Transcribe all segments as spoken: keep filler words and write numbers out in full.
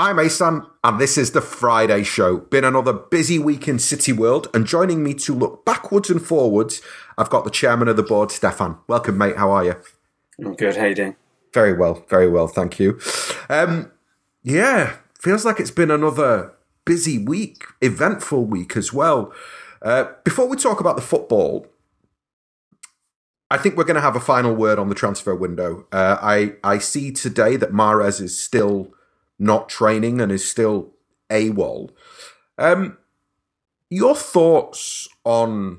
I'm Asan, and this is the Friday show. Been another busy week in City World, and joining me to look backwards and forwards, I've got the chairman of the board, Stefan. Welcome, mate. How are you? I'm good. How are you doing? Very well. Very well. Thank you. Um, yeah, feels like it's been another busy week, eventful week as well. Uh, before we talk about the football, I think we're going to have a final word on the transfer window. Uh, I, I see today that Mahrez is still not training and is still AWOL. Um, your thoughts on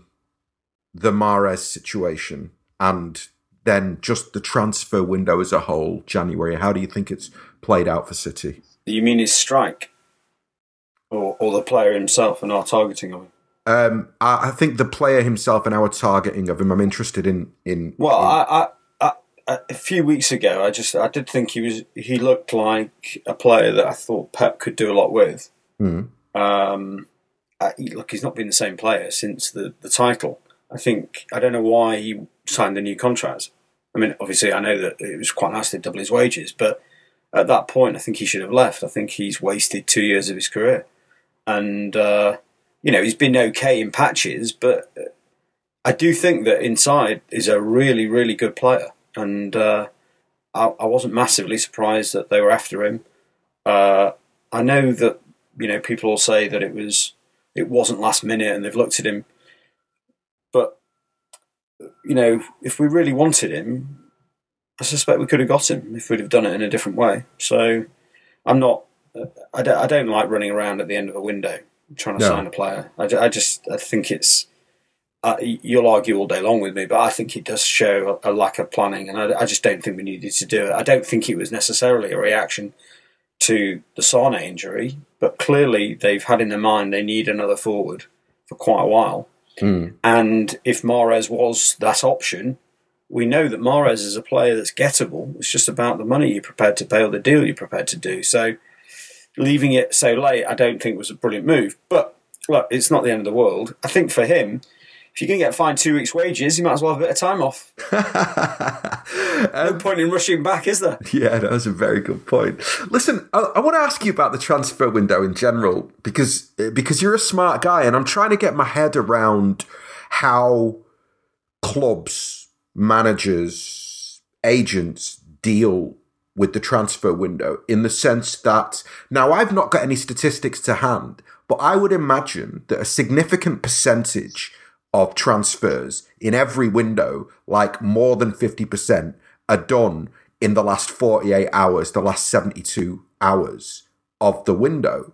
the Mahrez situation and then just the transfer window as a whole, January? How do you think it's played out for City? You mean his strike? Or, or the player himself and our targeting of him? Um, I, I think the player himself and our targeting of him. I'm interested in... in well, in- I... I- A few weeks ago, I just I did think he was he looked like a player that I thought Pep could do a lot with. Mm. Um, I, look, he's not been the same player since the, the title. I think I don't know why he signed a new contract. I mean, obviously, I know that it was quite nice to double his wages, but at that point, I think he should have left. I think he's wasted two years of his career, and uh, you know, he's been okay in patches, but I do think that inside is a really, really good player. And uh, I, I wasn't massively surprised that they were after him. Uh, I know that you know people will say that it was it wasn't last minute, and they've looked at him. But you know, if we really wanted him, I suspect we could have got him if we'd have done it in a different way. So I'm not. I don't, I don't like running around at the end of a window trying to no. sign a player. I, I just I think it's. Uh, you'll argue all day long with me, but I think it does show a, a lack of planning, and I, I just don't think we needed to do it. I don't think it was necessarily a reaction to the Sane injury, but clearly they've had in their mind they need another forward for quite a while. Mm. And if Mahrez was that option, we know that Mahrez is a player that's gettable. It's just about the money you're prepared to pay or the deal you're prepared to do. So leaving it so late, I don't think was a brilliant move. But look, it's not the end of the world. I think for him, if you can get fined two weeks' wages, you might as well have a bit of time off. um, no point in rushing back, is there? Yeah, that was a very good point. Listen, I, I want to ask you about the transfer window in general, because because you're a smart guy, and I'm trying to get my head around how clubs, managers, agents deal with the transfer window, in the sense that, now I've not got any statistics to hand, but I would imagine that a significant percentage of transfers in every window, like more than fifty percent, are done in the last forty-eight hours, the last seventy-two hours of the window,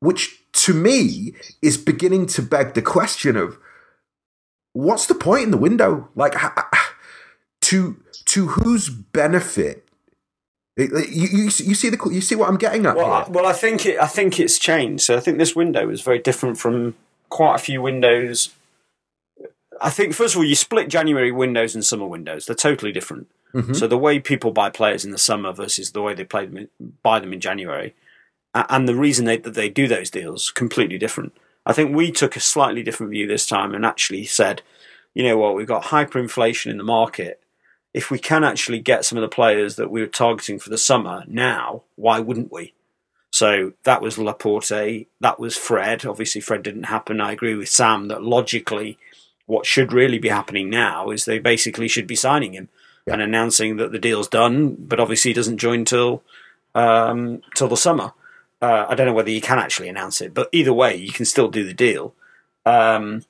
which to me is beginning to beg the question of, what's the point in the window? Like, to to whose benefit? You, you, you see the you see what I'm getting at? Well, I, well, I think it, I think it's changed. So I think this window is very different from quite a few windows. I think, first of all, you split January windows and summer windows. They're totally different. Mm-hmm. So the way people buy players in the summer versus the way they play them in, buy them in January, and the reason they, that they do those deals, completely different. I think we took a slightly different view this time and actually said, you know what, we've got hyperinflation in the market. If we can actually get some of the players that we were targeting for the summer now, why wouldn't we? So that was Laporte, that was Fred. Obviously, Fred didn't happen. I agree with Sam that logically, what should really be happening now is they basically should be signing him yeah. and announcing that the deal's done, but obviously he doesn't join till um, till the summer. Uh, I don't know whether you can actually announce it, but either way, you can still do the deal. Um,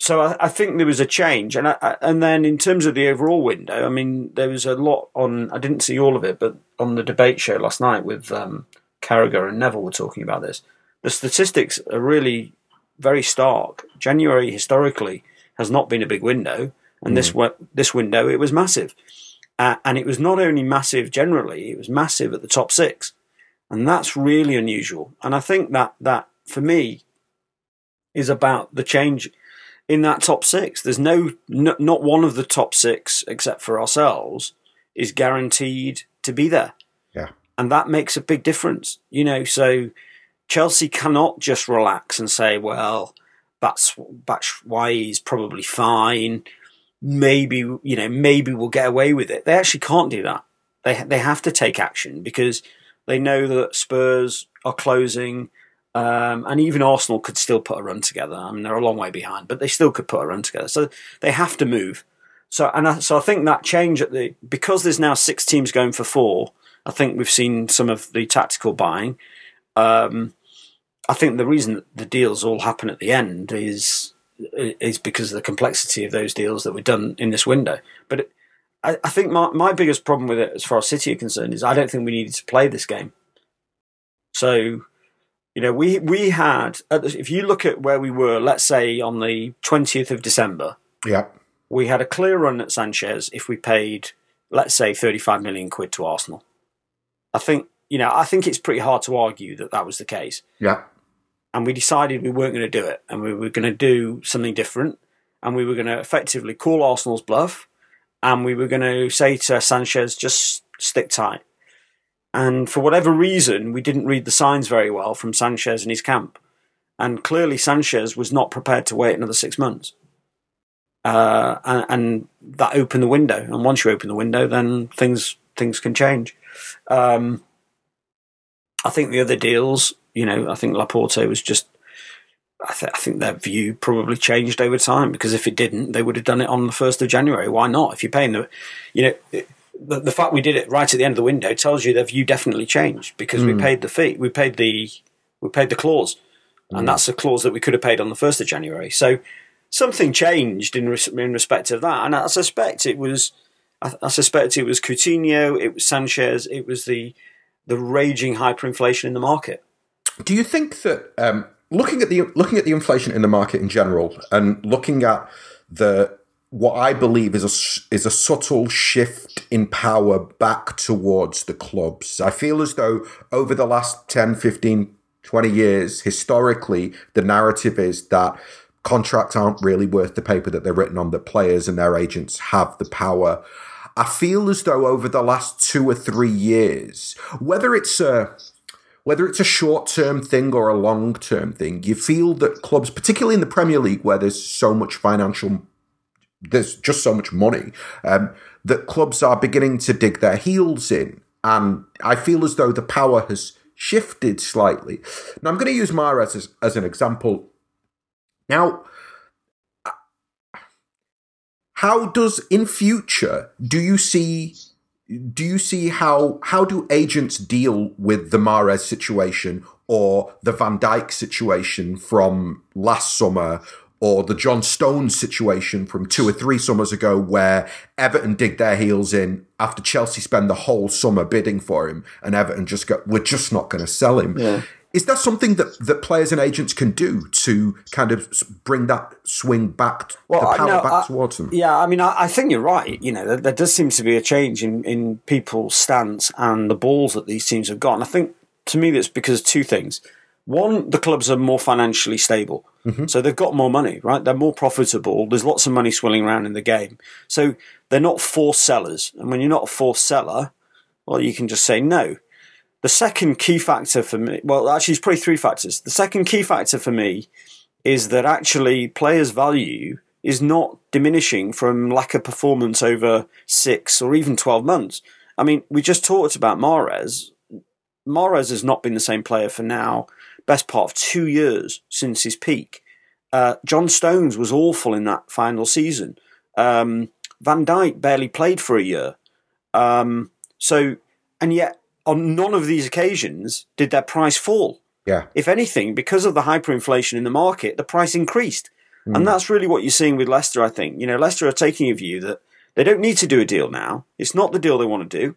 so I, I think there was a change. And I, I, and then in terms of the overall window, I mean, there was a lot on, I didn't see all of it, but on the debate show last night with um, Carragher and Neville were talking about this. The statistics are really very stark. January historically has not been a big window, and mm. this this window it was massive, uh, and it was not only massive generally; it was massive at the top six, and that's really unusual. And I think that that for me is about the change in that top six. There's no, no not one of the top six, except for ourselves, is guaranteed to be there. Yeah, and that makes a big difference. You know, so Chelsea cannot just relax and say, well, that's, that's why he's probably fine. Maybe, you know, maybe we'll get away with it. They actually can't do that. They they have to take action, because They know that Spurs are closing, um, and even Arsenal could still put a run together. I mean, they're a long way behind, but they still could put a run together. So they have to move. So and I, so I think that change at the because there's now six teams going for four. I think we've seen some of the tactical buying. Um, I think the reason that the deals all happen at the end is is because of the complexity of those deals that were done in this window. But it, I, I think my, my biggest problem with it, as far as City are concerned, is I don't think we needed to play this game. So, you know, we we had, if you look at where we were, let's say on the twentieth of December, yeah, we had a clear run at Sanchez if we paid, let's say, thirty-five million quid to Arsenal. I think, you know, I think it's pretty hard to argue that that was the case. Yeah. And we decided we weren't going to do it, and we were going to do something different, and we were going to effectively call Arsenal's bluff, and we were going to say to Sanchez, just stick tight. And for whatever reason, we didn't read the signs very well from Sanchez and his camp. And clearly Sanchez was not prepared to wait another six months. Uh, and, and that opened the window. And once you open the window, then things things can change. Um, I think the other deals, you know, I think Laporte was just, I, th- I think their view probably changed over time, because if it didn't, they would have done it on the first of January. Why not? If you're paying the, you know, it, the, the fact we did it right at the end of the window tells you their view definitely changed, because mm. we paid the fee, we paid the, we paid the clause, mm. and that's a clause that we could have paid on the first of January. So something changed in, res- in respect of that. And I suspect it was, I, I suspect it was Coutinho, it was Sanchez, it was the, the raging hyperinflation in the market. Do you think that um, looking at the looking at the inflation in the market in general, and looking at the what I believe is a is a subtle shift in power back towards the clubs? I feel as though over the last ten, fifteen, twenty years, historically, the narrative is that contracts aren't really worth the paper that they're written on, that players and their agents have the power. I feel as though over the last two or three years, whether it's a Whether it's a short-term thing or a long-term thing, you feel that clubs, particularly in the Premier League, where there's so much financial, there's just so much money, um, that clubs are beginning to dig their heels in. And I feel as though the power has shifted slightly. Now, I'm going to use Mahrez as, as an example. Now, how does, in future, do you see... Do you see how how do agents deal with the Mahrez situation, or the Van Dijk situation from last summer, or the John Stones situation from two or three summers ago, where Everton dig their heels in after Chelsea spend the whole summer bidding for him, and Everton just go, we're just not going to sell him? Yeah. Is that something that, that players and agents can do to kind of bring that swing back, well, the power no, back I, towards them? Yeah, I mean, I, I think you're right. You know, there, there does seem to be a change in, in people's stance and the balls that these teams have got. And I think, to me, that's because of two things. One, the clubs are more financially stable. Mm-hmm. So they've got more money, right? They're more profitable. There's lots of money swirling around in the game. So they're not forced sellers. And when you're not a forced seller, well, you can just say no. The second key factor for me, well, actually, it's probably three factors. The second key factor for me is that actually players' value is not diminishing from lack of performance over six or even twelve months. I mean, we just talked about Mahrez. Mahrez has not been the same player for now, best part of two years since his peak. Uh, John Stones was awful in that final season. Um, Van Dijk barely played for a year. Um, so, and yet, on none of these occasions did their price fall. Yeah. If anything, because of the hyperinflation in the market, the price increased. Mm. And that's really what you're seeing with Leicester, I think. You know, Leicester are taking a view that they don't need to do a deal now. It's not the deal they want to do.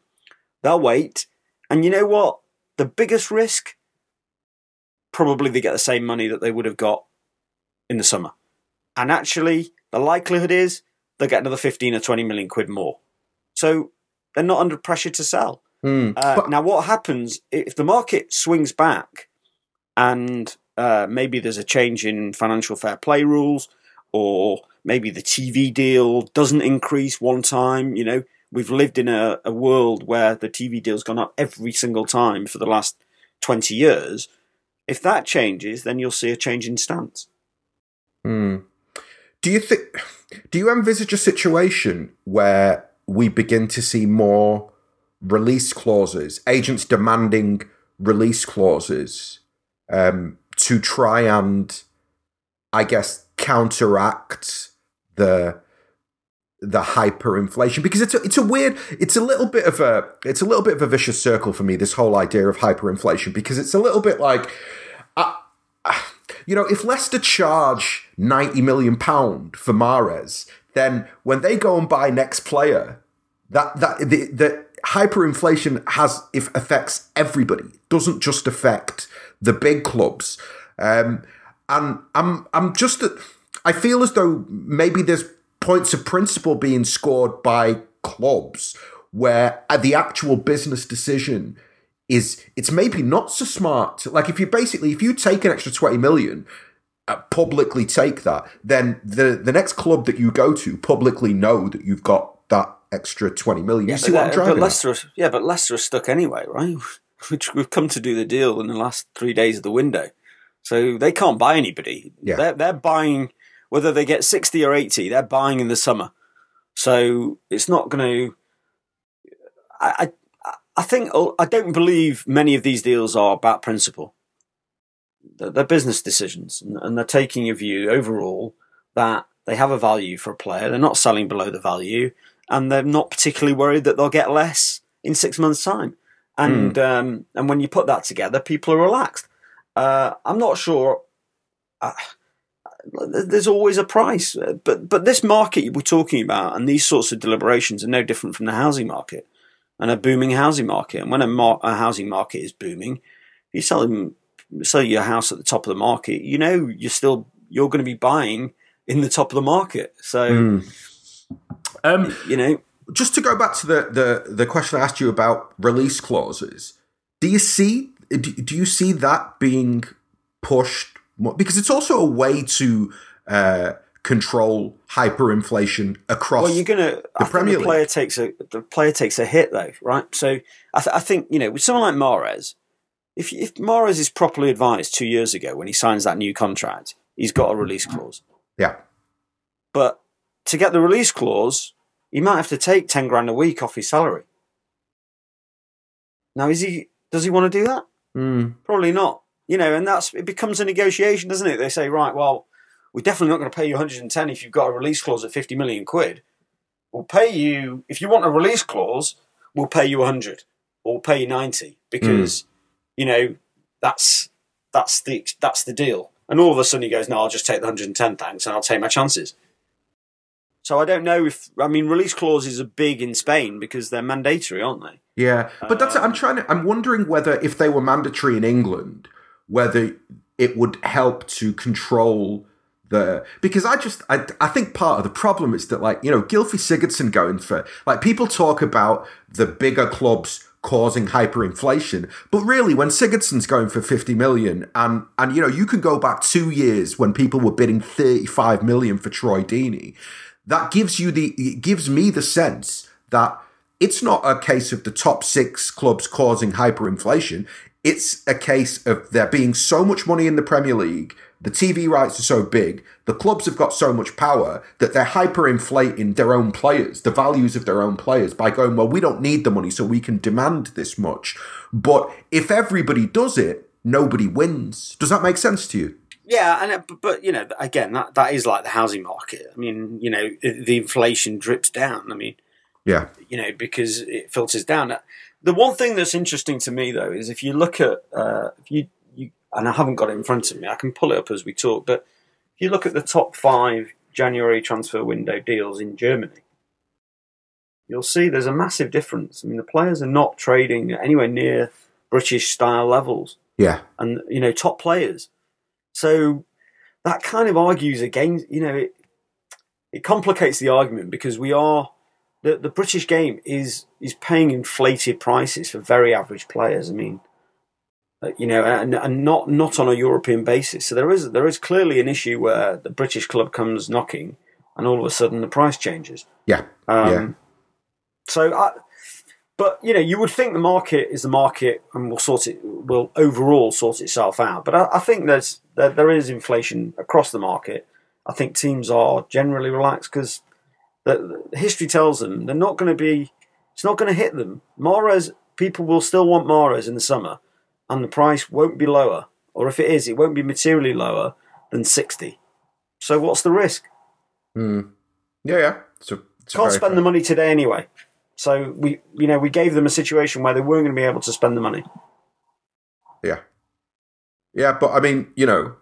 They'll wait. And you know what? The biggest risk, probably they get the same money that they would have got in the summer. And actually, the likelihood is they'll get another fifteen or twenty million quid more. So they're not under pressure to sell. Mm. Uh, but- now, what happens if the market swings back and uh, maybe there's a change in financial fair play rules, or maybe the T V deal doesn't increase one time? You know, we've lived in a, a world where the T V deal's gone up every single time for the last twenty years. If that changes, then you'll see a change in stance. Mm. Do you think? Do you envisage a situation where we begin to see more release clauses, agents demanding release clauses um, to try and, I guess, counteract the the hyperinflation, because it's a, it's a weird, it's a little bit of a, it's a little bit of a vicious circle for me, this whole idea of hyperinflation, because it's a little bit like, uh, you know, if Leicester charge ninety million pounds for Mahrez, then when they go and buy next player, that, that, the, the hyperinflation has, if affects everybody, it doesn't just affect the big clubs. Um, and I'm, I'm just, I feel as though maybe there's points of principle being scored by clubs where the actual business decision is, it's maybe not so smart. Like if you basically, if you take an extra twenty million, uh, publicly take that, then the, the next club that you go to publicly know that you've got that extra twenty million. Yeah, you see what that, I'm driving but Leicester at? Are, yeah, but Leicester are stuck anyway, right? We've come to do the deal in the last three days of the window. So they can't buy anybody. Yeah. They're, they're buying... Whether they get sixty or eighty, they're buying in the summer. So it's not going to... I I think I don't believe many of these deals are about principle. They're, they're business decisions, and, and they're taking a view overall that they have a value for a player. They're not selling below the value, and they're not particularly worried that they'll get less in six months' time. And mm. um, and when you put that together, people are relaxed. Uh, I'm not sure... Uh, There's always a price, but but this market we're talking about and these sorts of deliberations are no different from the housing market and a booming housing market. And when a, mar- a housing market is booming, you sell them, sell your house at the top of the market. You know you're still you're going to be buying in the top of the market. So, mm. um, you know, just to go back to the, the the question I asked you about release clauses, do you see do, do you see that being pushed? Because it's also a way to uh, control hyperinflation across. Well, you're going to the Premier League. The player takes a the player takes a hit though, right? So I, th- I think you know with someone like Mahrez, if if Mahrez is properly advised two years ago when he signs that new contract, he's got a release clause. Yeah, but to get the release clause, he might have to take ten grand a week off his salary. Now, is he? Does he want to do that? Mm. Probably not. You know, and that's it becomes a negotiation, doesn't it? They say, right, well, we're definitely not going to pay you one hundred ten if you've got a release clause at fifty million quid. We'll pay you, if you want a release clause, we'll pay you one hundred or we'll pay you ninety because, mm. you know, that's that's the that's the deal. And all of a sudden he goes, no, I'll just take the one hundred ten, thanks, and I'll take my chances. So I don't know if, I mean, release clauses are big in Spain because they're mandatory, aren't they? Yeah, but that's, uh, I'm trying to, I'm wondering whether if they were mandatory in England, whether it would help to control the... Because I just... I, I think part of the problem is that, like, you know, Gylfi Sigurdsson going for... Like, people talk about the bigger clubs causing hyperinflation, but really, when Sigurdsson's going for fifty million, and, and you know, you can go back two years when people were bidding thirty-five million for Troy Deeney, that gives you the... It gives me the sense that it's not a case of the top six clubs causing hyperinflation. It's a case of there being so much money in the Premier League, the T V rights are so big, the clubs have got so much power that they're hyperinflating their own players, the values of their own players, by going, well, we don't need the money, so we can demand this much. But if everybody does it, nobody wins. Does that make sense to you? Yeah, and it, but, you know, again, that, that is like the housing market. I mean, you know, the inflation drips down. I mean, yeah, you know, because it filters down. The one thing that's interesting to me, though, is if you look at uh, if you, you and I haven't got it in front of me. I can pull it up as we talk. But if you look at the top five January transfer window deals in Germany, you'll see there's a massive difference. I mean, the players are not trading anywhere near British-style levels. Yeah, and you know, top players. So that kind of argues against. You know, it it complicates the argument because we are. The, the British game is is paying inflated prices for very average players. I mean, you know, and, and not not on a European basis. So there is there is clearly an issue where the British club comes knocking, and all of a sudden the price changes. Yeah, um, yeah. So, I, but you know, you would think the market is the market, and will sort it will overall sort itself out. But I, I think there's there, there is inflation across the market. I think teams are generally relaxed because. That history tells them they're not going to be It's not going to hit them. Mahrez, people will still want Mahrez in the summer, and the price won't be lower. Or if it is, it won't be materially lower than sixty. So what's the risk? Mm. Yeah, yeah. It's a, it's Can't spend fair. the money today anyway. So we, you know, we gave them a situation where they weren't going to be able to spend the money. Yeah. Yeah, but I mean, you know,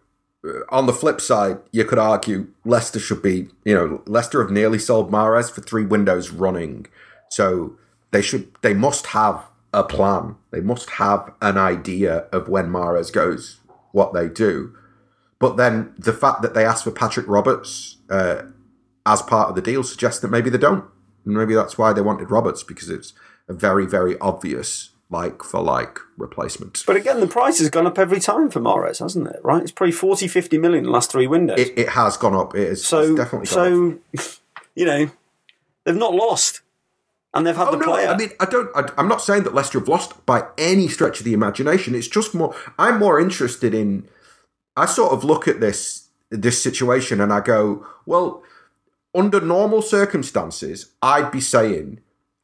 on the flip side, you could argue Leicester should be, you know, Leicester have nearly sold Mahrez for three windows running. So they should, they must have a plan. They must have an idea of when Mahrez goes, what they do. But then the fact that they asked for Patrick Roberts uh, as part of the deal suggests that maybe they don't. And maybe that's why they wanted Roberts, because it's a very, very obvious like-for-like replacement. But again, the price has gone up every time for Mahrez, hasn't it? Right? It's probably forty, fifty million in the last three windows. It, it has gone up. It has so, definitely gone so, up. So, you know, they've not lost. And they've had oh, the no, player. I mean, I don't, I, I'm not saying that Leicester have lost by any stretch of the imagination. It's just more, I'm more interested in, I sort of look at this, this situation and I go, well, under normal circumstances, I'd be saying,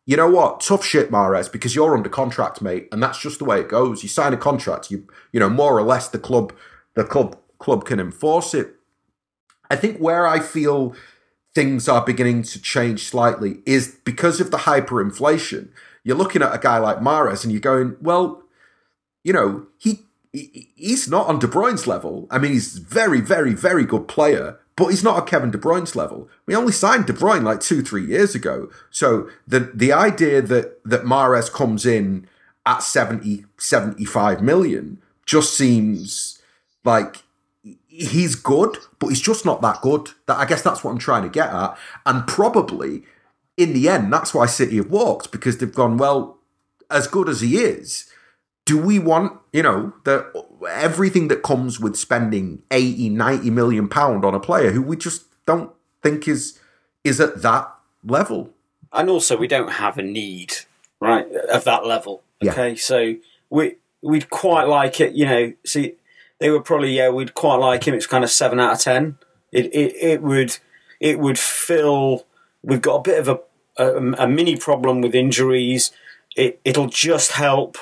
you know what, tough shit, Mahrez, because you're under contract, mate. And that's just the way it goes. You sign a contract, you, you know, more or less the club, the club, club can enforce it. I think where I feel things are beginning to change slightly is because of the hyperinflation. You're looking at a guy like Mahrez and you're going, well, you know, he, he he's not on De Bruyne's level. I mean, he's very, very, very good player, but he's not at Kevin De Bruyne's level. We only signed De Bruyne like two, three years ago. So the the idea that, that Mahrez comes in at seventy, seventy-five million just seems like... He's good, but he's just not that good. That I guess that's what I'm trying to get at. And probably, in the end, that's why City have walked, because they've gone, well, as good as he is, do we want, you know, the, everything that comes with spending eighty, ninety million pounds on a player who we just don't think is is at that level? And also, we don't have a need, right, of that level. Okay, yeah. So we, we'd quite like it, you know, see... They were probably, yeah, we'd quite like him. It's kind of seven out of ten. It it, it would it would fill. We've got a bit of a, a, a mini problem with injuries. It it'll just help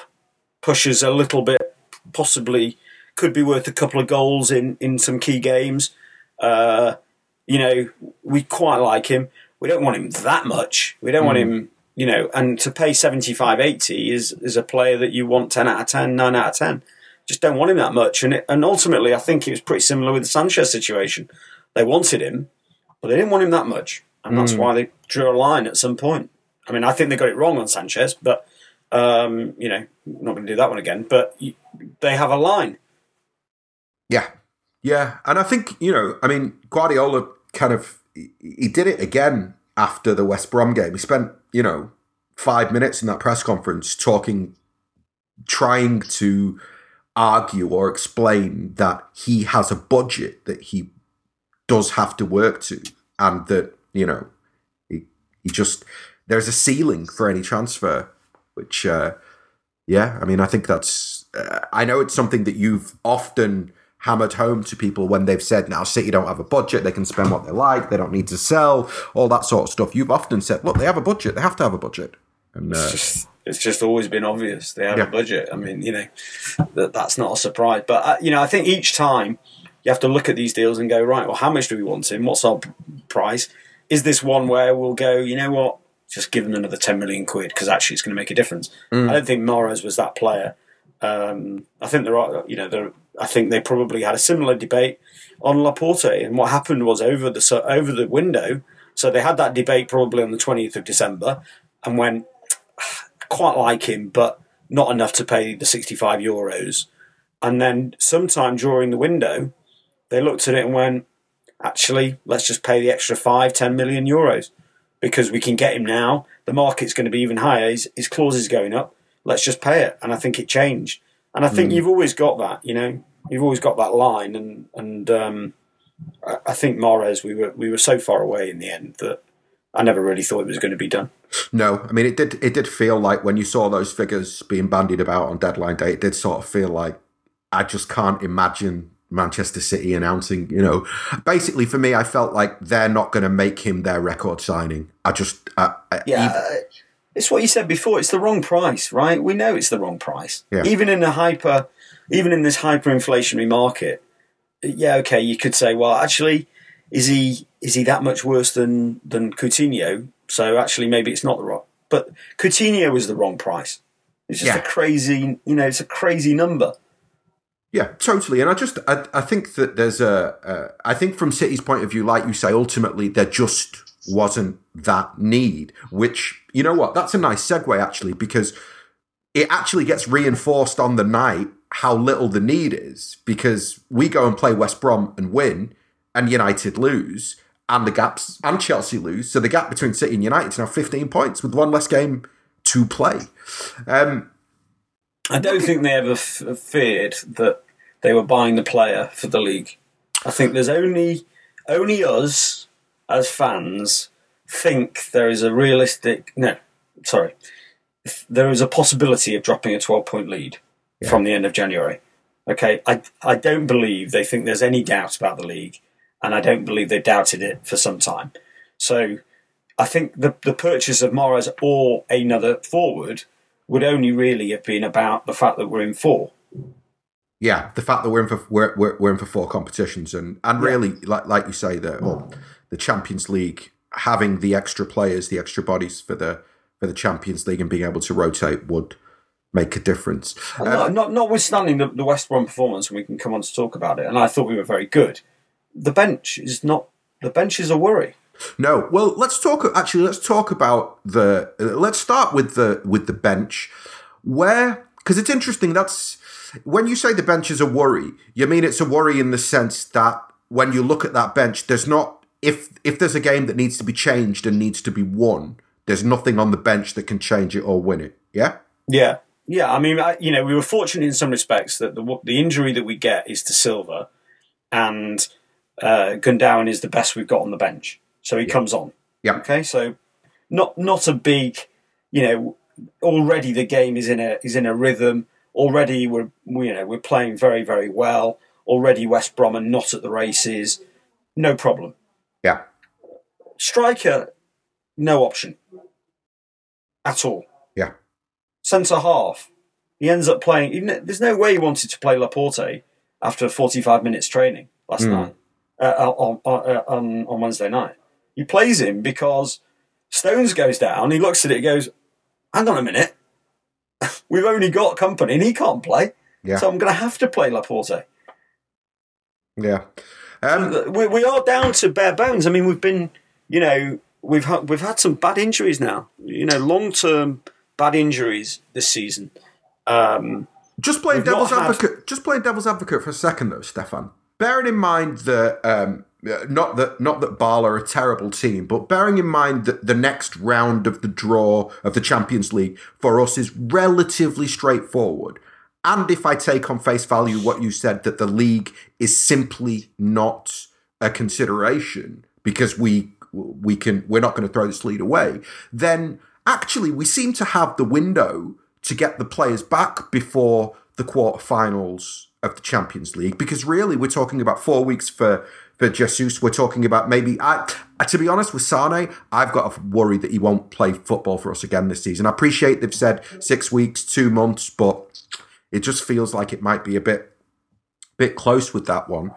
push us a little bit. Possibly could be worth a couple of goals in, in some key games. Uh, you know, we quite like him. We don't want him that much. We don't mm. want him. You know, and to pay seventy-five, eighty is is a player that you want ten out of ten, nine out of ten. Just don't want him that much. And it, and ultimately, I think it was pretty similar with the Sanchez situation. They wanted him, but they didn't want him that much. And that's mm. why they drew a line at some point. I mean, I think they got it wrong on Sanchez, but, um, you know, not going to do that one again. But you, they have a line. Yeah. Yeah. And I think, you know, I mean, Guardiola kind of, he did it again after the West Brom game. He spent, you know, five minutes in that press conference talking, trying to... argue or explain that he has a budget that he does have to work to, and that, you know, he, he just, there's a ceiling for any transfer, which, uh, yeah, I mean, I think that's, uh, I know it's something that you've often hammered home to people when they've said, now City don't have a budget, they can spend what they like, they don't need to sell, all that sort of stuff. You've often said, look, they have a budget, they have to have a budget. And, uh, It's just always been obvious. They have yeah. a budget. I mean, you know, that that's not a surprise. But, uh, you know, I think each time you have to look at these deals and go, right, well, how much do we want him? What's our price? Is this one where we'll go, you know what, just give him another ten million quid because actually it's going to make a difference? Mm. I don't think Mahrez was that player. Um, I think there are, you know, there, I think they probably had a similar debate on Laporte. And what happened was over the so over the window, so they had that debate probably on the twentieth of December and went, quite like him, but not enough to pay the sixty-five euros. And then sometime during the window, they looked at it and went, actually, let's just pay the extra five, ten million euros because we can get him now. The market's going to be even higher. His, his clause is going up. Let's just pay it. And I think it changed. And I think mm. you've always got that, you know, you've always got that line. And, and um, I think Mahrez, we were, we were so far away in the end that I never really thought it was going to be done. No, I mean, it did It did feel like when you saw those figures being bandied about on deadline day, it did sort of feel like I just can't imagine Manchester City announcing, you know. Basically, for me, I felt like they're not going to make him their record signing. I just... I, I, yeah, even, it's what you said before. It's the wrong price, right? We know it's the wrong price. Yeah. Even in a hyper, even in this hyperinflationary market, yeah, okay, you could say, well, actually, is he is he that much worse than than Coutinho? So actually, maybe it's not the wrong. But Coutinho is the wrong price. It's just yeah. a crazy, you know, it's a crazy number. Yeah, totally. And I just, I, I think that there's a, uh, I think from City's point of view, like you say, ultimately there just wasn't that need, which, you know what, that's a nice segue actually, because it actually gets reinforced on the night how little the need is, because we go and play West Brom and win and United lose and the gaps and Chelsea lose. So the gap between City and United is now fifteen points with one less game to play. Um, I don't think they ever f- feared that they were buying the player for the league. I think there's only only us as fans think there is a realistic... No, sorry. There is a possibility of dropping a twelve-point lead yeah. from the end of January. Okay, I, I don't believe they think there's any doubt about the league, and I don't believe they doubted it for some time. So I think the, the purchase of Mahrez or another forward would only really have been about the fact that we're in four. Yeah, the fact that we're in for we're we're, we're in for four competitions, and and yeah. really, like like you say, that well, the Champions League, having the extra players, the extra bodies for the for the Champions League, and being able to rotate would make a difference. Um, not, not notwithstanding the, the West Brom performance, and we can come on to talk about it. And I thought we were very good. The bench is not the bench is a worry. No, well, let's talk. Actually, let's talk about the. Let's start with the with the bench, where because it's interesting. That's when you say the bench is a worry. You mean it's a worry in the sense that when you look at that bench, there's not if if there's a game that needs to be changed and needs to be won, there's nothing on the bench that can change it or win it. Yeah, yeah, yeah. I mean, I, you know, we were fortunate in some respects that the the injury that we get is to Silva, and uh, Gundogan is the best we've got on the bench. So he yeah. comes on. Yeah. Okay. So not not a big, you know. Already the game is in a is in a rhythm. Already we're we, you know we're playing very very well. Already West Brom are not at the races. No problem. Yeah. Striker, no option at all. Yeah. Centre half, he ends up playing. Even, there's no way he wanted to play Laporte after forty-five minutes training last mm. night uh, on, on on Wednesday night. He plays him because Stones goes down. He looks at it and goes, hang on a minute. We've only got company and he can't play. Yeah. So I'm going to have to play Laporte. Yeah. Um, so we, we are down to bare bones. I mean, we've been, you know, we've had, we've had some bad injuries now. You know, long-term bad injuries this season. Um, just playing devil's advocate. Had... Just playing devil's advocate for a second, though, Stefan. Bearing in mind that... Um, Not that not that Bale are a terrible team, but bearing in mind that the next round of the draw of the Champions League for us is relatively straightforward. And if I take on face value what you said, that the league is simply not a consideration because we we can we're not going to throw this lead away, then actually we seem to have the window to get the players back before the quarterfinals of the Champions League, because really we're talking about four weeks for. For Jesus, we're talking about maybe, I, to be honest, with Sane, I've got a worry that he won't play football for us again this season. I appreciate they've said six weeks, two months, but it just feels like it might be a bit bit close with that one.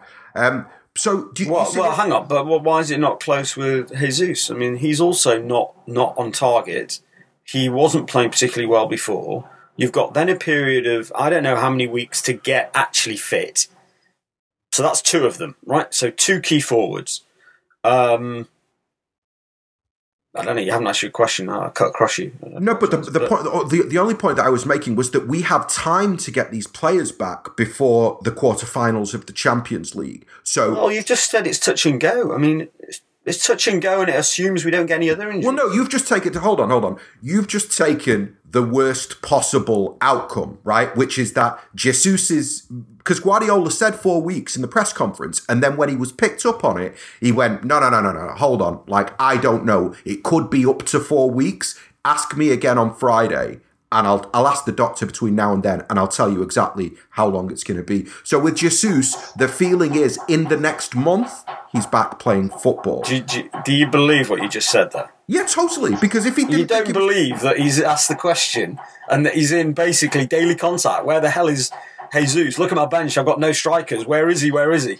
Um, so, do you, well, you well hang on, but why is it not close with Jesus? I mean, he's also not, not on target. He wasn't playing particularly well before. You've got then a period of, I don't know how many weeks to get actually fit. So that's two of them, right? So two key forwards. Um, I don't know. You haven't asked your question. I cut across you. No, but the the, but point, the the only point that I was making was that we have time to get these players back before the quarterfinals of the Champions League. So, well, you've just said it's touch and go. I mean, it's, it's touch and go, and it assumes we don't get any other injuries. Well, no, you've just taken. Hold on, hold on. You've just taken the worst possible outcome, right? Which is that Jesus is. Because Guardiola said four weeks in the press conference, and then when he was picked up on it, he went, no, no, no, no, no, hold on. Like, I don't know. It could be up to four weeks. Ask me again on Friday. and I'll I'll ask the doctor between now and then, and I'll tell you exactly how long it's going to be. So with Jesus, the feeling is in the next month, he's back playing football. Do, do, do you believe what you just said there? Yeah, totally. Because if he didn't... You don't he... believe that he's asked the question and that he's in basically daily contact. Where the hell is Jesus? Look at my bench. I've got no strikers. Where is he? Where is he?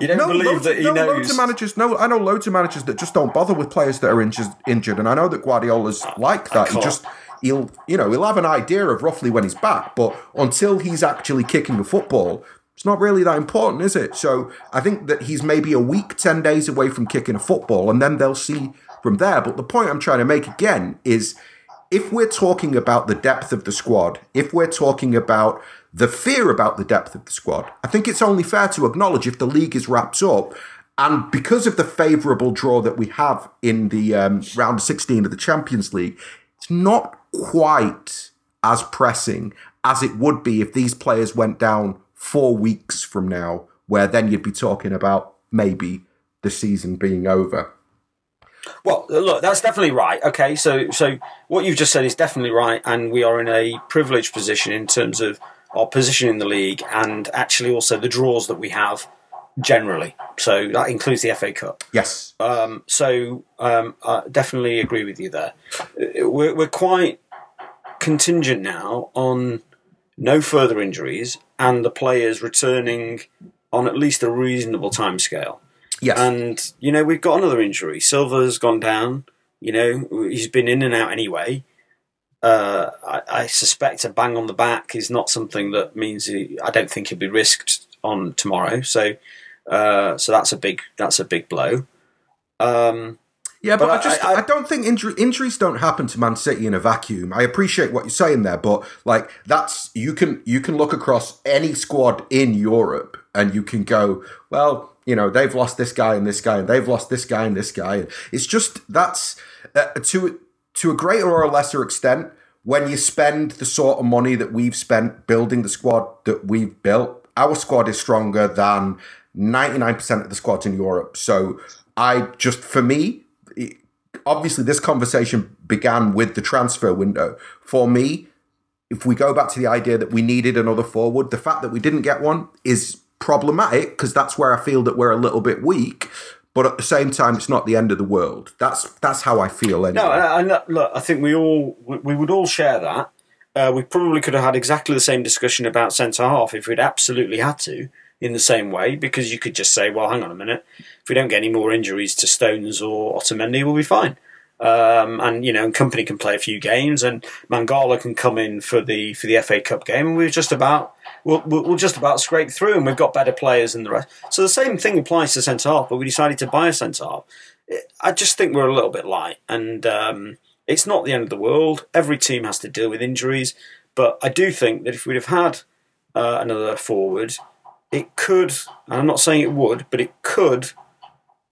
You don't no, believe loads, that he no, knows. Loads of managers, no, I know loads of managers that just don't bother with players that are injured, injured and I know that Guardiola's like that. He just, he'll, you know, he'll have an idea of roughly when he's back, but until he's actually kicking the football, it's not really that important, is it? So I think that he's maybe a week, ten days away from kicking a football, and then they'll see from there. But the point I'm trying to make again is, if we're talking about the depth of the squad, if we're talking about the fear about the depth of the squad, I think it's only fair to acknowledge if the league is wrapped up, and because of the favourable draw that we have in the um, round sixteen of the Champions League, it's not quite as pressing as it would be if these players went down four weeks from now, where then you'd be talking about maybe the season being over. Well, look, that's definitely right. Okay, so so what you've just said is definitely right, and we are in a privileged position in terms of our position in the league and actually also the draws that we have generally. So that includes the F A Cup. Yes. Um, so um, I definitely agree with you there. We're, we're quite contingent now on no further injuries and the players returning on at least a reasonable timescale. Yes. And, you know, we've got another injury. Silva's gone down. You know, he's been in and out anyway. Uh, I, I suspect a bang on the back is not something that means he, I don't think he'll be risked on tomorrow. So, uh, so that's a big that's a big blow. Um, yeah, but, but I just I, I, I don't think injury, injuries don't happen to Man City in a vacuum. I appreciate what you're saying there, but like that's you can you can look across any squad in Europe and you can go, well, you know, they've lost this guy and this guy, and they've lost this guy and this guy. It's just that's uh, to. To a greater or a lesser extent, when you spend the sort of money that we've spent building the squad that we've built, our squad is stronger than ninety-nine percent of the squads in Europe. So I just, for me, obviously this conversation began with the transfer window. For me, if we go back to the idea that we needed another forward, the fact that we didn't get one is problematic because that's where I feel that we're a little bit weak. But at the same time, it's not the end of the world. That's that's how I feel anyway. No, I, I, look, I think we all we, we would all share that. Uh, we probably could have had exactly the same discussion about centre-half if we'd absolutely had to in the same way, because you could just say, well, hang on a minute, if we don't get any more injuries to Stones or Otamendi, we'll be fine. Um, and, you know, and company can play a few games and Mangala can come in for the for the F A Cup game and we're just about, we'll, we'll just about scrape through and we've got better players than the rest. So the same thing applies to centre-half, but we decided to buy a centre-half. I just think we're a little bit light and um, it's not the end of the world. Every team has to deal with injuries, but I do think that if we'd have had uh, another forward, it could, and I'm not saying it would, but it could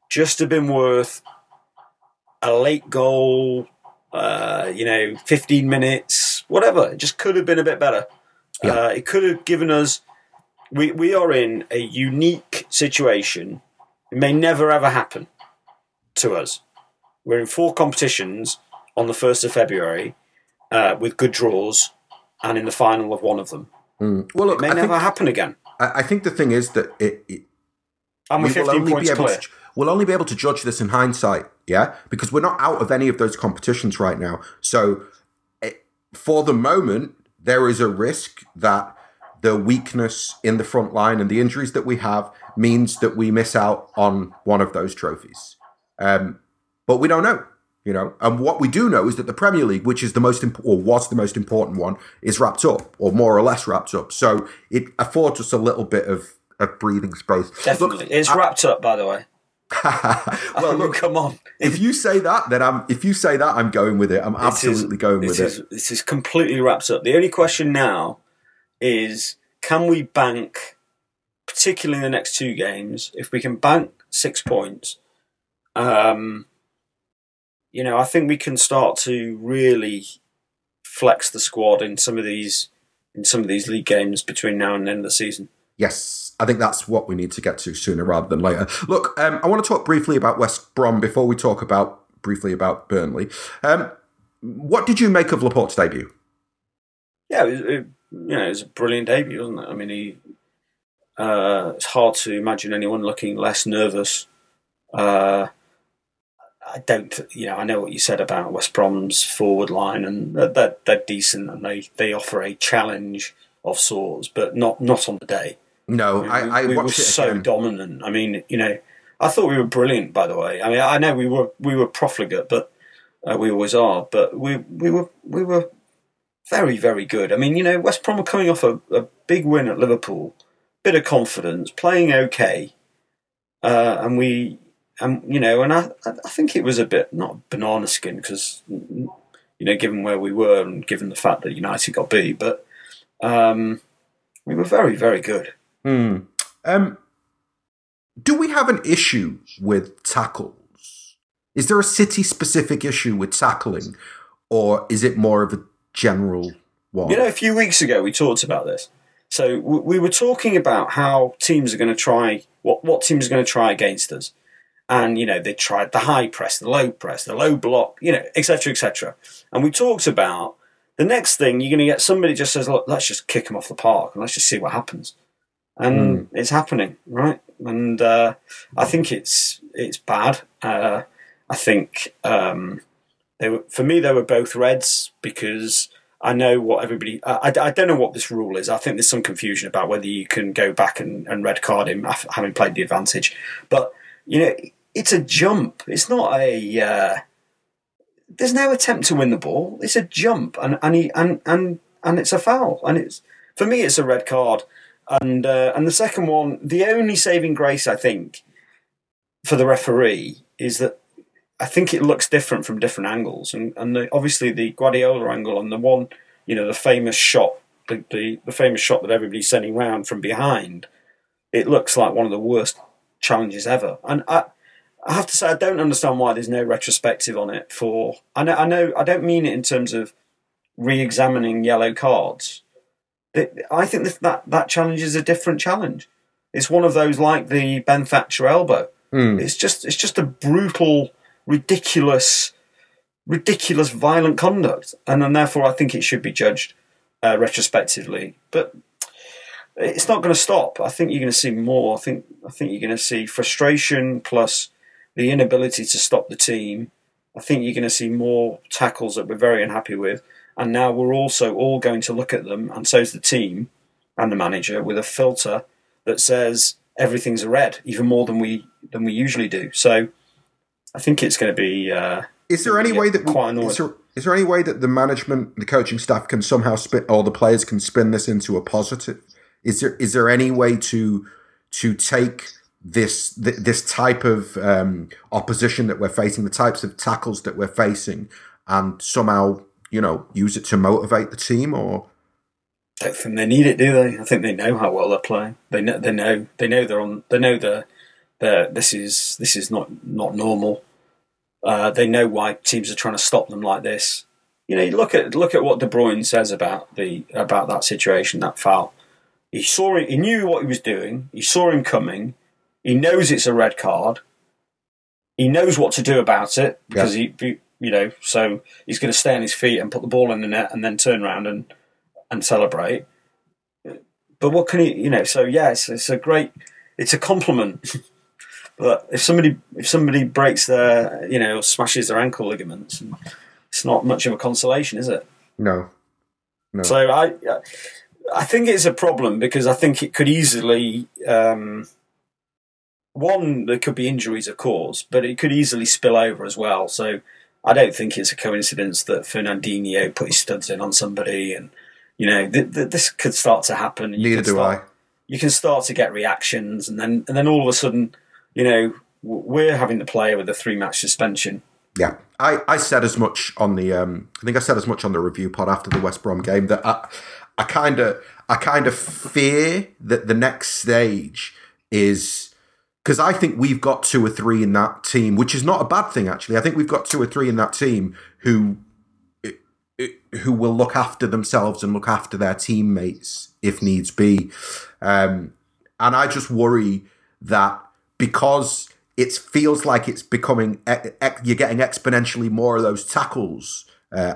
just have been worth a late goal, uh, you know, fifteen minutes, whatever. It just could have been a bit better. Yeah. Uh, it could have given us... We, we are in a unique situation. It may never, ever happen to us. We're in four competitions on the first of February uh, with good draws and in the final of one of them. Mm. Well, look, it may I never think, happen again. I think the thing is that it... it and we're fifteen points clear. To, we'll only be able to judge this in hindsight. Yeah, because we're not out of any of those competitions right now. So it, for the moment, there is a risk that the weakness in the front line and the injuries that we have means that we miss out on one of those trophies. Um, but we don't know, you know. And what we do know is that the Premier League, which is the most imp- or was the most important one, is wrapped up or more or less wrapped up. So it affords us a little bit of, of breathing space. Definitely. Look, it's I, wrapped up, by the way. Well, look, come on. If you say that, then I'm. If you say that, I'm going with it. I'm this absolutely is, going with it. Is, this is completely wrapped up. The only question now is: can we bank, particularly in the next two games? If we can bank six points, um, you know, I think we can start to really flex the squad in some of these in some of these league games between now and the end of the season. Yes, I think that's what we need to get to sooner rather than later. Look, um, I want to talk briefly about West Brom before we talk about briefly about Burnley. Um, what did you make of Laporte's debut? yeah, it, it, you know, it was a brilliant debut, wasn't it? I mean, he. Uh, it's hard to imagine anyone looking less nervous. Uh, I don't, you know, I know what you said about West Brom's forward line, and they're, they're decent, and they, they offer a challenge of sorts, but not, not on the day. No, I, mean, I, we, I we watched were it so again. Dominant. I mean, you know, I thought we were brilliant. By the way, I mean, I know we were we were profligate, but uh, we always are. But we we were we were very very good. I mean, you know, West Brom were coming off a, a big win at Liverpool. Bit of confidence, playing okay, uh, and we, and you know, and I, I think it was a bit not banana skin because, you know, given where we were and given the fact that United got beat, but um, we were very, very good. Mm. Um, do we have an issue with tackles? Is there a City-specific issue with tackling, or is it more of a general one? You know, a few weeks ago we talked about this. So we were talking about how teams are going to try, what, what teams are going to try against us. And, you know, they tried the high press, the low press, the low block, you know, et cetera, et cetera. And we talked about the next thing you're going to get somebody just says, look, let's just kick them off the park and let's just see what happens. And mm. it's happening, right? And uh, I think it's it's bad. Uh, I think, um, they were, for me, they were both reds because... I know what everybody... I, I don't know what this rule is. I think there's some confusion about whether you can go back and, and red card him having played the advantage. But, you know, it's a jump. It's not a... Uh, there's no attempt to win the ball. It's a jump, and and he, and, and and it's a foul. And it's for me, it's a red card. And uh, and the second one, the only saving grace, I think, for the referee is that I think it looks different from different angles, and and the, obviously the Guardiola angle and the one, you know, the famous shot, the, the, the famous shot that everybody's sending round from behind, it looks like one of the worst challenges ever. And I, I have to say, I don't understand why there's no retrospective on it. For I know, I know, I don't mean it in terms of re-examining yellow cards. It, I think that, that that challenge is a different challenge. It's one of those like the Ben Thatcher elbow. Mm. It's just it's just a brutal. Ridiculous, ridiculous, violent conduct, and then therefore I think it should be judged uh, retrospectively. But it's not going to stop. I think you're going to see more. I think I think you're going to see frustration plus the inability to stop the team. I think you're going to see more tackles that we're very unhappy with, and now we're also all going to look at them, and so's the team and the manager with a filter that says everything's red, even more than we than we usually do. So. I think it's going to be. Uh, is there any way that we, is, there, is there any way that the management, the coaching staff, can somehow spin, or the players can spin this into a positive? Is there is there any way to to take this th- this type of um, opposition that we're facing, the types of tackles that we're facing, and somehow you know use it to motivate the team? Or I don't think they need it, do they? I think they know how well they're playing. They know they know they know they're on. They know they're. Uh, this is this is not not normal. Uh, they know why teams are trying to stop them like this. You know, you look at look at what De Bruyne says about the about that situation, that foul. He saw it. He knew what he was doing. He saw him coming. He knows it's a red card. He knows what to do about it because yeah. he, you know, so he's going to stay on his feet and put the ball in the net and then turn around and and celebrate. But what can he, you know? So yeah, it's, it's a great. It's a compliment. But if somebody if somebody breaks their, you know, smashes their ankle ligaments, it's not much of a consolation, is it? No. No. So I I think it's a problem because I think it could easily, um, one, there could be injuries, of course, but it could easily spill over as well. So I don't think it's a coincidence that Fernandinho put his studs in on somebody and, you know, th- th- this could start to happen. You Neither do start, I. You can start to get reactions and then and then all of a sudden... You know, we're having the player with a three-match suspension. Yeah, I, I said as much on the. Um, I think I said as much on the review pod after the West Brom game that I, I kind of, I kind of fear that the next stage is because I think we've got two or three in that team, which is not a bad thing actually. I think we've got two or three in that team who, who will look after themselves and look after their teammates if needs be, um, and I just worry that. Because it feels like it's becoming, you're getting exponentially more of those tackles uh,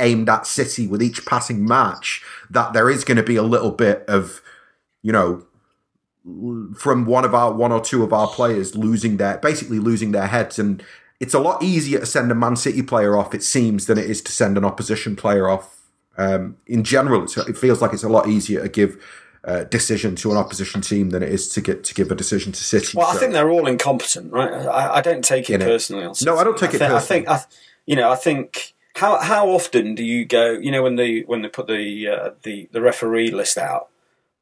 aimed at City with each passing match, that there is going to be a little bit of, you know, from one of our one or two of our players losing their basically losing their heads. And it's a lot easier to send a Man City player off, it seems, than it is to send an opposition player off. Um, in general, it's, it feels like it's a lot easier to give a uh, decision to an opposition team than it is to get to give a decision to City. Well, so. I think they're all incompetent, right? I, I don't take it in personally. It. No, I don't take I it think, personally. I think, I, you know, I think how how often do you go? You know, when they when they put the uh, the the referee list out.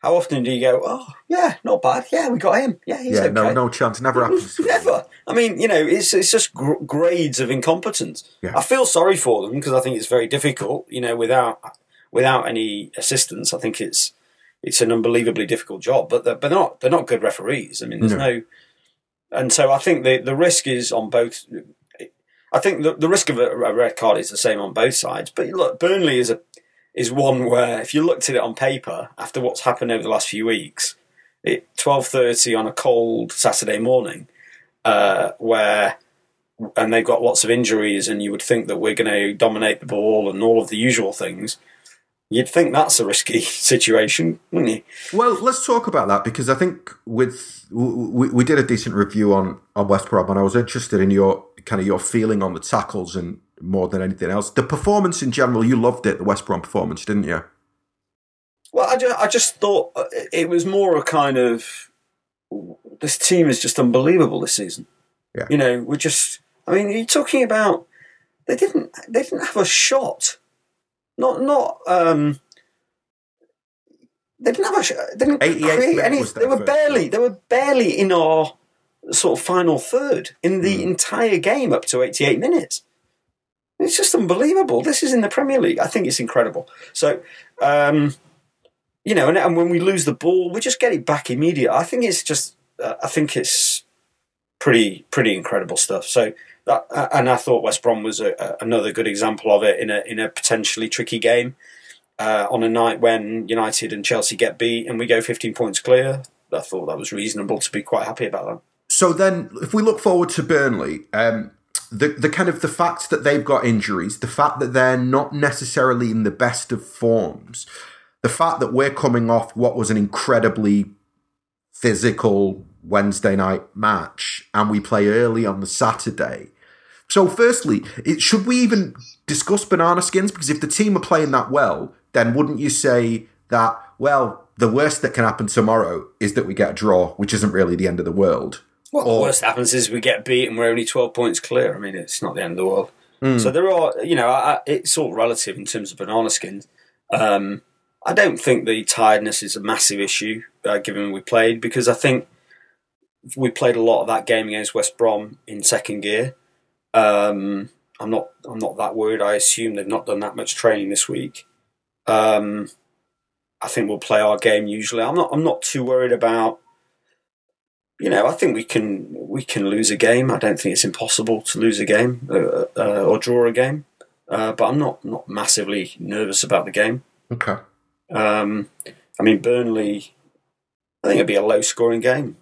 How often do you go, oh, yeah, not bad. Yeah, we got him. Yeah, he's yeah, okay. Yeah, no, no chance. Never happens. Never. I mean, you know, it's it's just gr- grades of incompetence. Yeah. I feel sorry for them because I think it's very difficult, you know, without without any assistance. I think it's it's an unbelievably difficult job. But they're, but they're not they're not good referees. I mean, there's no... no and so I think the, the risk is on both... I think the, the risk of a, a red card is the same on both sides. But look, Burnley is a... is one where, if you looked at it on paper, after what's happened over the last few weeks, at twelve thirty on a cold Saturday morning, uh, where, and they've got lots of injuries, and you would think that we're going to dominate the ball and all of the usual things, you'd think that's a risky situation, wouldn't you? Well, let's talk about that, because I think with we, we did a decent review on, on West Brom, and I was interested in your kind of your feeling on the tackles and more than anything else. The performance in general, you loved it, the West Brom performance, didn't you? Well, I just, I just thought it was more a kind of, this team is just unbelievable this season. Yeah. You know, we're just, I mean, you're talking about, they didn't they didn't have a shot. Not, not, um, they didn't have a shot. They didn't create any, they were barely, they were barely in our sort of final third in the mm. entire game up to eighty-eight minutes. It's just unbelievable. This is in the Premier League. I think it's incredible. So, um, you know, and, and when we lose the ball, we just get it back immediately. I think it's just, uh, I think it's pretty, pretty incredible stuff. So, that, and I thought West Brom was a, a, another good example of it in a in a potentially tricky game uh, on a night when United and Chelsea get beat and we go fifteen points clear. I thought that was reasonable to be quite happy about that. So then, if we look forward to Burnley. Um... The the kind of the fact that they've got injuries, the fact that they're not necessarily in the best of forms, the fact that we're coming off what was an incredibly physical Wednesday night match and we play early on the Saturday. So firstly, it, should we even discuss banana skins? Because if the team are playing that well, then wouldn't you say that, well, the worst that can happen tomorrow is that we get a draw, which isn't really the end of the world? Well, the worst that happens is we get beat and we're only twelve points clear. I mean, it's not the end of the world. Mm. So there are, you know, I, it's all relative in terms of banana skins. Um, I don't think the tiredness is a massive issue, uh, given we played, because I think we played a lot of that game against West Brom in second gear. Um, I'm not, I'm not that worried. I assume they've not done that much training this week. Um, I think we'll play our game usually. I'm not, I'm not too worried about. You know, I think we can we can lose a game. I don't think it's impossible to lose a game uh, uh, or draw a game, uh, but I'm not not massively nervous about the game. Okay. Um, I mean, Burnley. I think it'd be a low-scoring game,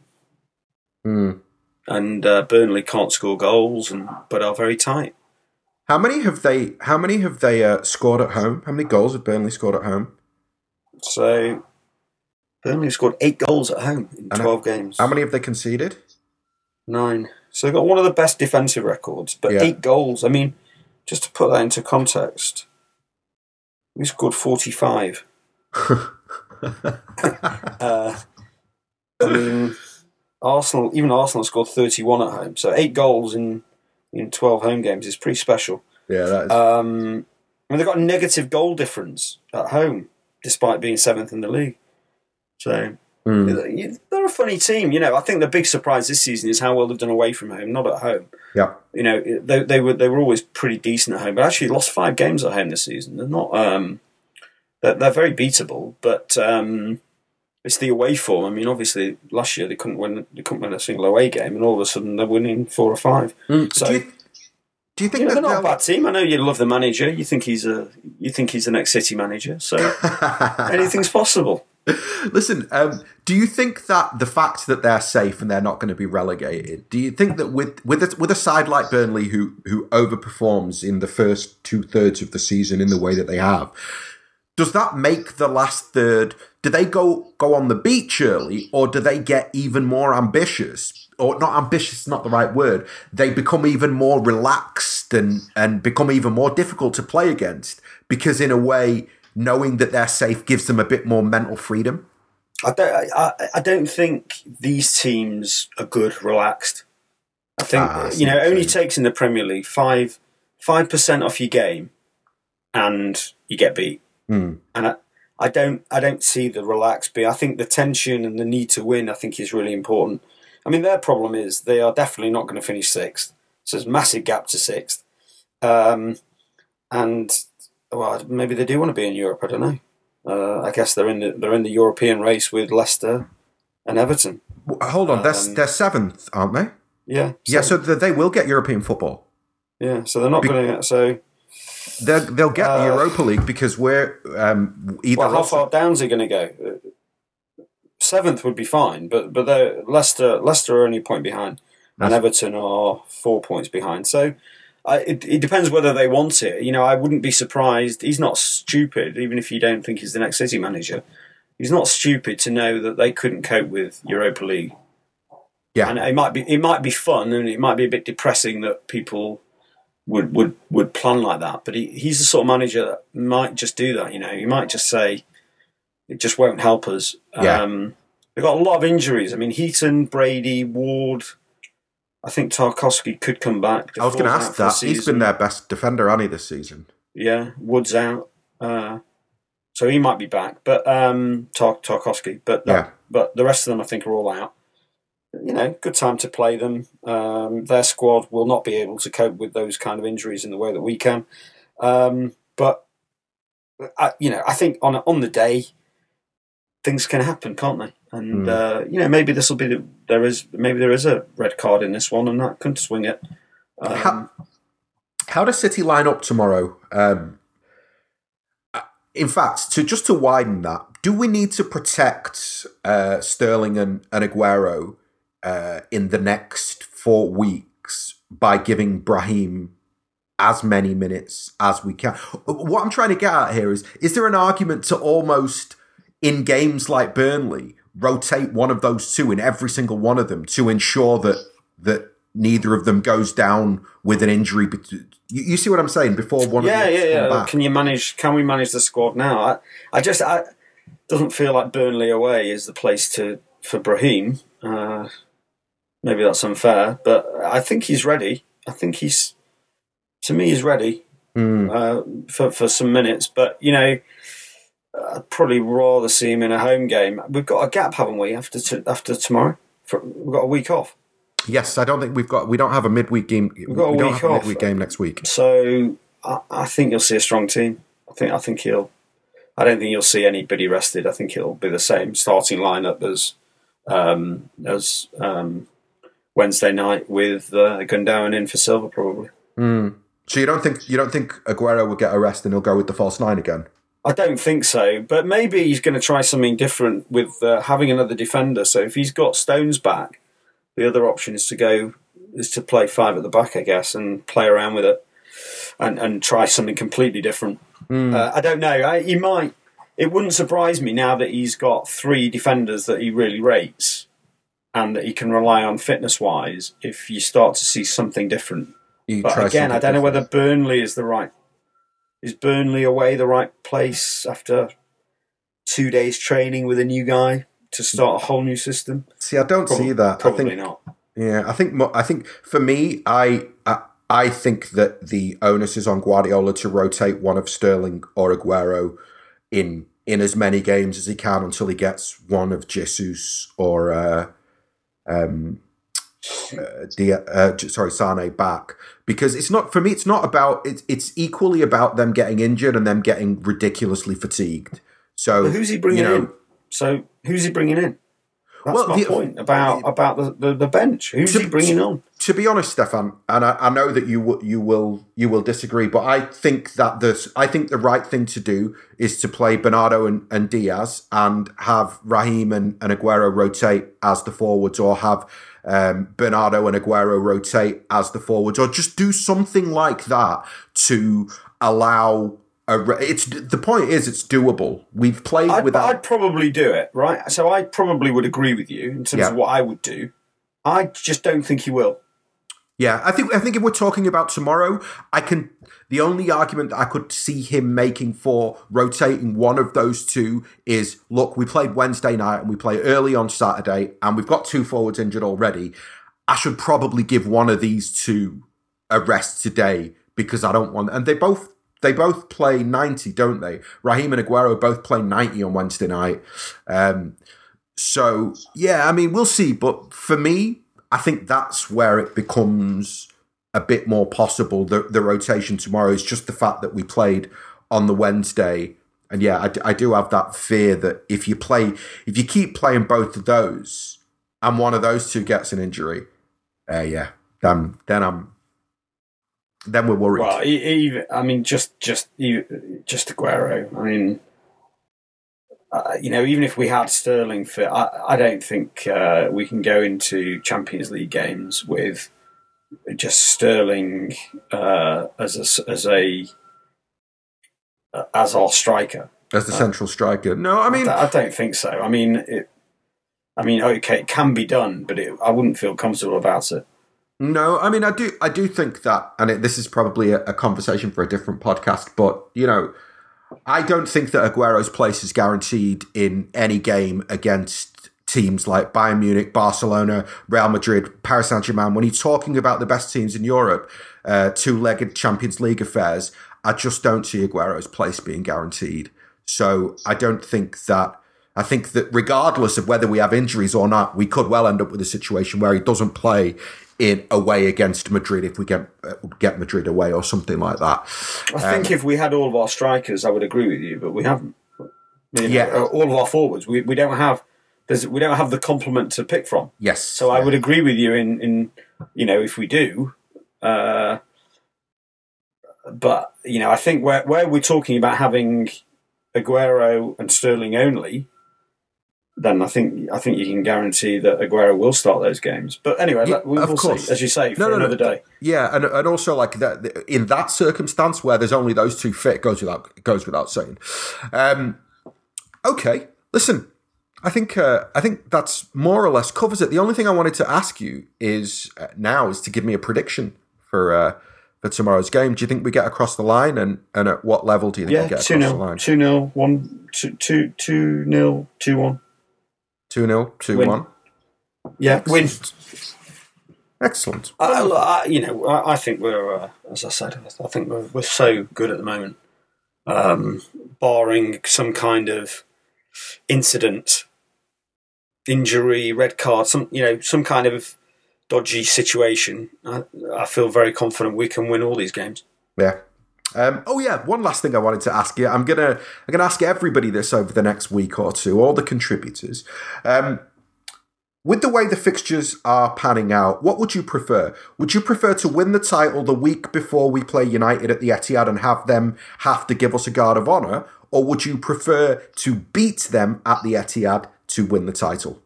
mm. and uh, Burnley can't score goals, and but are very tight. How many have they? How many have they uh, scored at home? How many goals have Burnley scored at home? So. Burnley scored eight goals at home in twelve games. How many have they conceded? Nine. So they've got one of the best defensive records, but yeah. eight goals. I mean, just to put that into context, we scored forty-five. uh, I mean, Arsenal, even Arsenal scored thirty-one at home. So eight goals in, in twelve home games is pretty special. Yeah, that is. Um, I mean, they've got a negative goal difference at home, despite being seventh in the league. So mm. they're a funny team, you know. I think the big surprise this season is how well they've done away from home, not at home. Yeah, you know, they, they were they were always pretty decent at home, but actually lost five games at home this season. They're not, um, they're, they're very beatable, but um, it's the away form. I mean, obviously last year they couldn't win, they couldn't win a single away game, and all of a sudden they're winning four or five. Mm. So. Do you- Do you think you know, they're not a bad team? I know you love the manager. You think he's a you think he's the next City manager. So anything's possible. Listen, um, do you think that the fact that they're safe and they're not going to be relegated, do you think that with with a, with a side like Burnley who who overperforms in the first two thirds of the season in the way that they have, does that make the last third? Do they go go on the beach early, or do they get even more ambitious? Or not ambitious, not the right word. They become even more relaxed and and become even more difficult to play against because, in a way, knowing that they're safe gives them a bit more mental freedom? I don't, I, I don't think these teams are good relaxed. I think, ah, you know, it only takes in the Premier League five, five percent off your game and you get beat. Mm. And I, I don't I don't see the relaxed beat. I think the tension and the need to win, I think, is really important. I mean, their problem is they are definitely not going to finish sixth. So there's a massive gap to sixth. Um, and... Well, maybe they do want to be in Europe. I don't know. Uh, I guess they're in the they're in the European race with Leicester and Everton. Well, hold on, um, they're they're seventh, aren't they? Yeah, seventh. Yeah. So they will get European football. Yeah, so they're not be- going to. So they'll get uh, the Europa League because we're um, either. Well, how far downs are going to go? Seventh would be fine, but but they're Leicester Leicester are only a point behind, and Everton are four points behind. So. I, it, it depends whether they want it. You know, I wouldn't be surprised. He's not stupid, even if you don't think he's the next City manager. He's not stupid to know that they couldn't cope with Europa League. Yeah, and it might be it might be fun and it might be a bit depressing that people would would, would plan like that. But he, he's the sort of manager that might just do that. You know, he might just say it just won't help us. Yeah. Um, they've got a lot of injuries. I mean, Heaton, Brady, Ward. I think Tarkovsky could come back. I was going to ask that. He's been their best defender, hasn't he, this season? Yeah, Wood's out, uh, so he might be back. But um, Tar- Tarkovsky, but that, yeah. but the rest of them, I think, are all out. You know, good time to play them. Um, their squad will not be able to cope with those kind of injuries in the way that we can. Um, but I, you know, I think on on the day, things can happen, can't they? And, uh, you know, maybe this will be the, there is, maybe there is a red card in this one and that can swing it. Um, how, how does City line up tomorrow? Um, in fact, to just to widen that, do we need to protect uh, Sterling and, and Aguero uh, in the next four weeks by giving Brahim as many minutes as we can? What I'm trying to get at here is, is there an argument to almost, in games like Burnley, rotate one of those two in every single one of them to ensure that that neither of them goes down with an injury. You, you see what I'm saying? Before one, yeah, of them, yeah, yeah. Back. Can you manage? Can we manage the squad now? I, I just I doesn't feel like Burnley away is the place to for Brahim. Uh, maybe that's unfair, but I think he's ready. I think he's to me he's ready mm. uh, for for some minutes, but you know. I'd probably rather see him in a home game. We've got a gap, haven't we? After t- after tomorrow, For, we've got a week off. Yes, I don't think we've got. We don't have a midweek game. We've got a we don't week have off. A midweek game next week. So I, I think you'll see a strong team. I think I think he'll. I don't think you'll see anybody rested. I think it'll be the same starting lineup as um, as um, Wednesday night with uh, Gundogan in for Silva probably. Mm. So you don't think you don't think Aguero will get a rest and he'll go with the false nine again? I don't think so, but maybe he's going to try something different with uh, having another defender. So if he's got Stones back, the other option is to go is to play five at the back, I guess, and play around with it and, and try something completely different. Mm. Uh, I don't know. I, he might. It wouldn't surprise me now that he's got three defenders that he really rates and that he can rely on fitness-wise. If you start to see something different, you but try again, I don't different. know whether Burnley is the right. Is Burnley away the right place after two days training with a new guy to start a whole new system? See, I don't probably, see that. Probably I think, not. Yeah, I think. I think for me, I, I I think that the onus is on Guardiola to rotate one of Sterling or Aguero in in as many games as he can until he gets one of Jesus or uh, um, uh, the uh, sorry Sane back. Because it's not, for me, it's not about, it's, it's equally about them getting injured and them getting ridiculously fatigued. So but who's he bringing you know, in? So who's he bringing in? That's well, my the, point about about the, the, the bench. Who's to, he bringing on? to be honest, Stefan, and I, I know that you w- you will you will disagree, but I think that the I think the right thing to do is to play Bernardo and, and Diaz and have Brahim and, and Aguero rotate as the forwards, or have um, Bernardo and Aguero rotate as the forwards, or just do something like that to allow. It's the point is it's doable. We've played I'd, without. I'd probably do it, right? So I probably would agree with you in terms yeah. of what I would do. I just don't think he will. Yeah, I think I think if we're talking about tomorrow, I can. The only argument that I could see him making for rotating one of those two is: look, we played Wednesday night and we play early on Saturday, and we've got two forwards injured already. I should probably give one of these two a rest today because I don't want. And they both. They both play ninety, don't they? Brahim and Aguero both play ninety on Wednesday night. Um, so, yeah, I mean, we'll see. But for me, I think that's where it becomes a bit more possible. The, the rotation tomorrow is just the fact that we played on the Wednesday. And, yeah, I, d- I do have that fear that if you play, if you keep playing both of those and one of those two gets an injury, uh, yeah, then, then I'm... Then we're worried. Well, even, I mean, just just just Aguero. I mean, uh, you know, even if we had Sterling fit, I, I don't think uh, we can go into Champions League games with just Sterling uh, as a, as a as our striker, as the uh, central striker. No, I mean, I, I don't think so. I mean, it, I mean, okay, it can be done, but it, I wouldn't feel comfortable about it. No, I mean, I do I do think that, and it, this is probably a, a conversation for a different podcast, but, you know, I don't think that Aguero's place is guaranteed in any game against teams like Bayern Munich, Barcelona, Real Madrid, Paris Saint-Germain. When you're talking about the best teams in Europe, uh, two-legged Champions League affairs, I just don't see Aguero's place being guaranteed. So I don't think that, I think that regardless of whether we have injuries or not, we could well end up with a situation where he doesn't play in away against Madrid if we get get Madrid away or something like that. I think um, if we had all of our strikers, I would agree with you, but we haven't. You know, yeah, all of our forwards, we we don't have. There's we don't have the complement to pick from. Yes, so I yeah. would agree with you in in you know if we do, uh, but you know I think where where we're talking about having Aguero and Sterling only. Then I think I think you can guarantee that Aguero will start those games. But anyway, yeah, we will see, as you say, for no, no, another no. day. Yeah, and and also like that in that circumstance where there's only those two fit, goes without goes without saying. Um, okay, listen, I think uh, I think that's more or less covers it. The only thing I wanted to ask you is uh, now is to give me a prediction for uh, for tomorrow's game. Do you think we get across the line, and, and at what level do you think yeah, we get two across nil, the line? Two nil, one two two two nil, two one. two nil, two one Yeah, excellent. Win. Excellent. I, I, you know, I, I think we're, uh, as I said, I think we're, we're so good at the moment. Um, barring some kind of incident, injury, red card, some you know, some kind of dodgy situation, I, I feel very confident we can win all these games. Yeah. Um, oh yeah, one last thing I wanted to ask you. I'm gonna I'm gonna ask everybody this over the next week or two, all the contributors. Um, with the way the fixtures are panning out, what would you prefer? Would you prefer to win the title the week before we play United at the Etihad and have them have to give us a guard of honour, or would you prefer to beat them at the Etihad to win the title?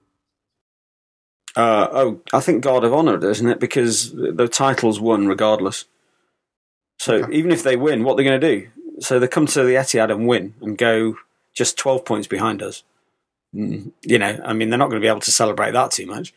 Uh, oh, I think guard of honour, isn't it? Because the title's won regardless. So okay. even if they win, what are they going to do? So they come to the Etihad and win and go just twelve points behind us. Mm, you know, I mean, they're not going to be able to celebrate that too much.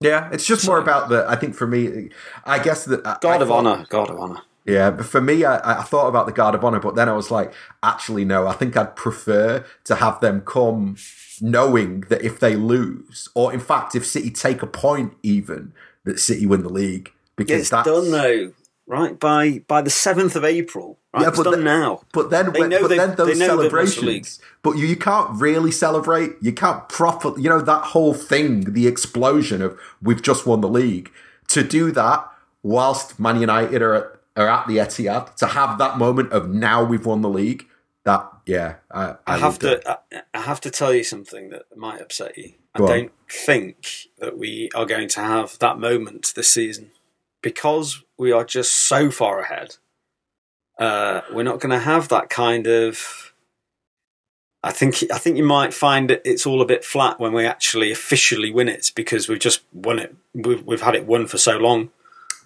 Yeah, it's just so, more about the, I think for me, I guess that... I, guard I of thought, honour, guard of honour. Yeah, but for me, I, I thought about the guard of honour, but then I was like, actually, no, I think I'd prefer to have them come knowing that if they lose, or in fact, if City take a point even, that City win the league. Because it's that's, done, though. Right by by the seventh of April, right? Yeah, it's done then, now. But then, they know but then those they know celebrations. But you, you can't really celebrate. You can't properly. You know that whole thing, the explosion of we've just won the league. To do that whilst Man United are at, are at the Etihad, to have that moment of now we've won the league. That yeah, I, I, I have to. I, I have to tell you something that might upset you. I don't think that we are going to have that moment this season because we are just so far ahead. Uh, we're not going to have that kind of. I think I think you might find that it's all a bit flat when we actually officially win it because we've just won it. We've, we've had it won for so long.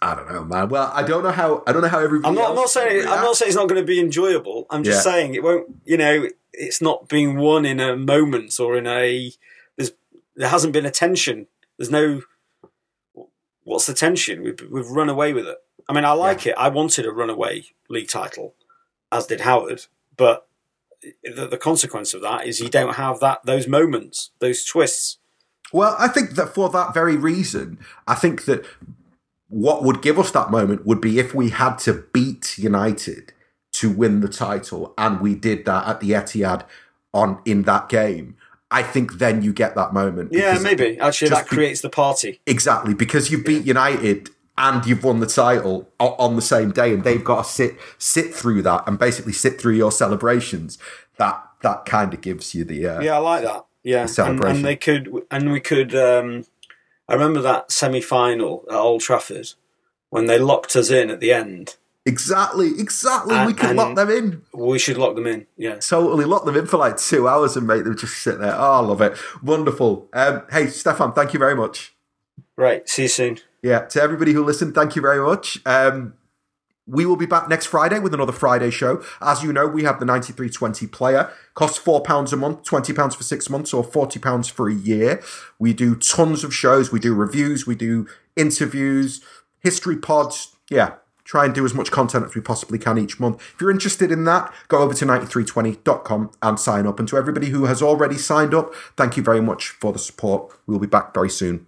I don't know, man. Well, I don't know how. I don't know how everybody. I'm not. I'm not saying. I'm not saying it's not going to be enjoyable. I'm just yeah. saying it won't. You know, it's not being won in a moment or in a. There's there hasn't been a tension. There's no. What's the tension? We've we've run away with it. I mean, I like yeah. it. I wanted a runaway league title, as did Howard. But the, the consequence of that is you don't have that those moments, those twists. Well, I think that for that very reason, I think that what would give us that moment would be if we had to beat United to win the title, and we did that at the Etihad on in that game. I think then you get that moment. Yeah, maybe. Actually, that be- creates the party. Exactly, because you beat yeah. United and you've won the title on the same day, and they've got to sit sit through that and basically sit through your celebrations. That that kind of gives you the uh, yeah, I like that. Yeah, celebration. And, and they could, and we could. Um, I remember that semi-final at Old Trafford when they locked us in at the end. Exactly, exactly. And, we could lock them in. We should lock them in. Yeah, totally lock them in for like two hours and make them just sit there. Oh, I love it. Wonderful. Um, hey, Stefan, thank you very much. Right. See you soon. Yeah, to everybody who listened, thank you very much. Um, we will be back next Friday with another Friday show. As you know, we have the ninety-three twenty player. Costs four pounds a month, twenty pounds for six months, or forty pounds for a year. We do tons of shows. We do reviews. We do interviews, history pods. Yeah, try and do as much content as we possibly can each month. If you're interested in that, go over to ninety-three twenty dot com and sign up. And to everybody who has already signed up, thank you very much for the support. We'll be back very soon.